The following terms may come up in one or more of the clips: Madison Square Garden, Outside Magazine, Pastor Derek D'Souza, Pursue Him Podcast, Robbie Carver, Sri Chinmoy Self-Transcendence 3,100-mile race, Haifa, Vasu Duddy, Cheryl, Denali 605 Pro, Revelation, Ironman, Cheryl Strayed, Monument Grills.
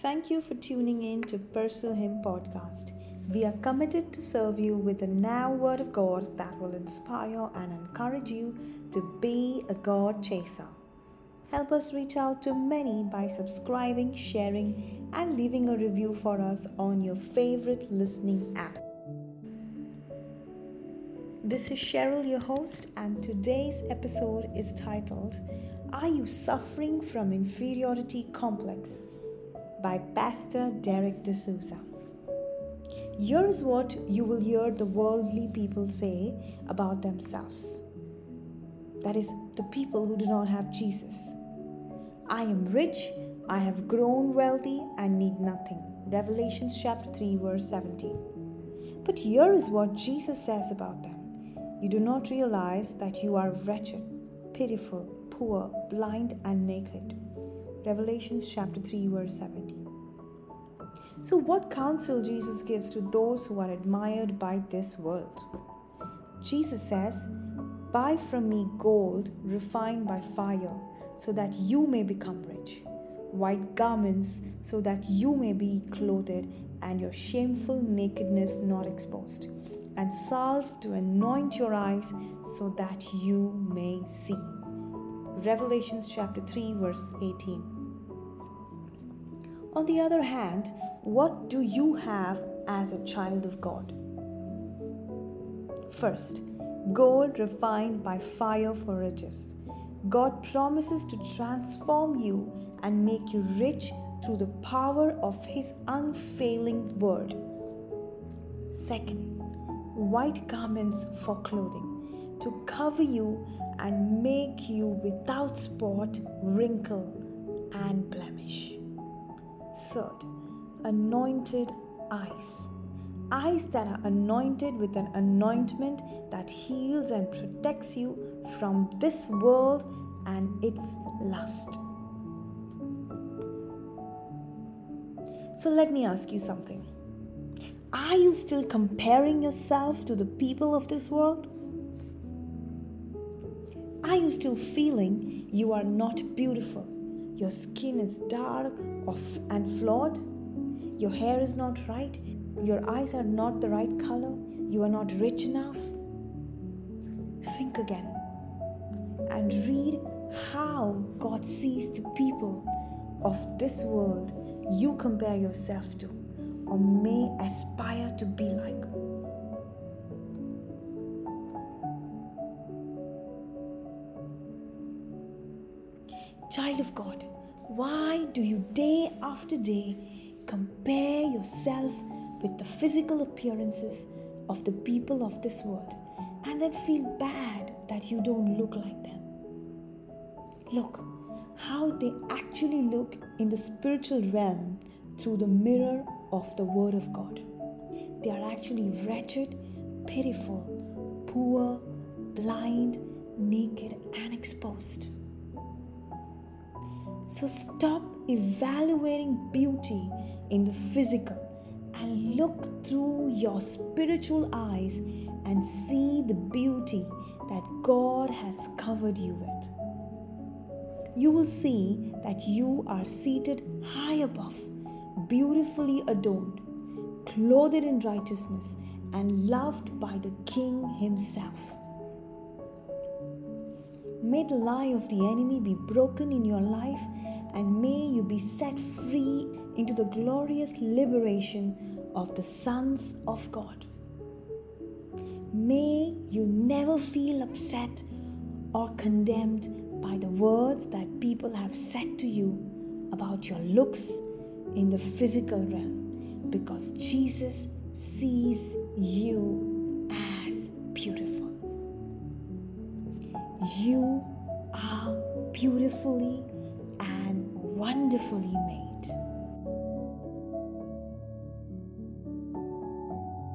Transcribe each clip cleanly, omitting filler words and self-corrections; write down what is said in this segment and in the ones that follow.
Thank you for tuning in to Pursue Him Podcast. We are committed to serve you with the now Word of God that will inspire and encourage you to be a God chaser. Help us reach out to many by subscribing, sharing, and leaving a review for us on your favorite listening app. This is Cheryl, your host, and today's episode is titled, Are You Suffering from Inferiority Complex? By Pastor Derek D'Souza. Here is what you will hear the worldly people say about themselves. That is, the people who do not have Jesus. I am rich, I have grown wealthy and need nothing. Revelation chapter 3 verse 17. But here is what Jesus says about them. You do not realize that you are wretched, pitiful, poor, blind and naked. Revelation chapter 3 verse 17. So what counsel Jesus gives to those who are admired by this world? Jesus says, Buy from me gold refined by fire, so that you may become rich. White garments, so that you may be clothed, and your shameful nakedness not exposed. And salve to anoint your eyes, so that you may see. Revelation chapter 3 verse 18. On the other hand, what do you have as a child of God? First, gold refined by fire for riches. God promises to transform you and make you rich through the power of His unfailing word. Second, white garments for clothing to cover you and make you without spot, wrinkle, and blemish. Third, anointed eyes. Eyes that are anointed with an anointment that heals and protects you from this world and its lust. So let me ask you something. Are you still comparing yourself to the people of this world? Are you still feeling you are not beautiful? Your skin is dark and flawed? Your hair is not right? Your eyes are not the right color. You are not rich enough. Think again and read how God sees the people of this world you compare yourself to or may aspire to be like. Child of God, why do you day after day compare yourself with the physical appearances of the people of this world and then feel bad that you don't look like them? Look how they actually look in the spiritual realm through the mirror of the Word of God. They are actually wretched, pitiful, poor, blind, naked and exposed. So stop evaluating beauty in the physical and look through your spiritual eyes and see the beauty that God has covered you with. You will see that you are seated high above, beautifully adorned, clothed in righteousness, and loved by the King Himself. May the lie of the enemy be broken in your life, and may you be set free into the glorious liberation of the sons of God. May you never feel upset or condemned by the words that people have said to you about your looks in the physical realm, because Jesus sees you as beautiful. You are beautifully and wonderfully made.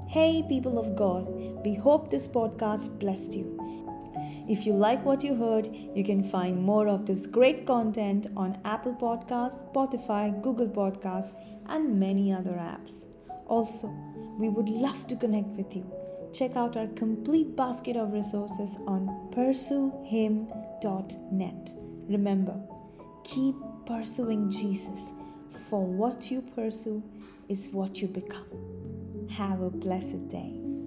Hey people of God, we hope this podcast blessed you. If you like what you heard, you can find more of this great content on Apple Podcasts, Spotify, Google Podcasts and many other apps. Also, we would love to connect with you. Check out our complete basket of resources on pursuehim.net. Remember, keep pursuing Jesus. for what you pursue is what you become. Have a blessed day.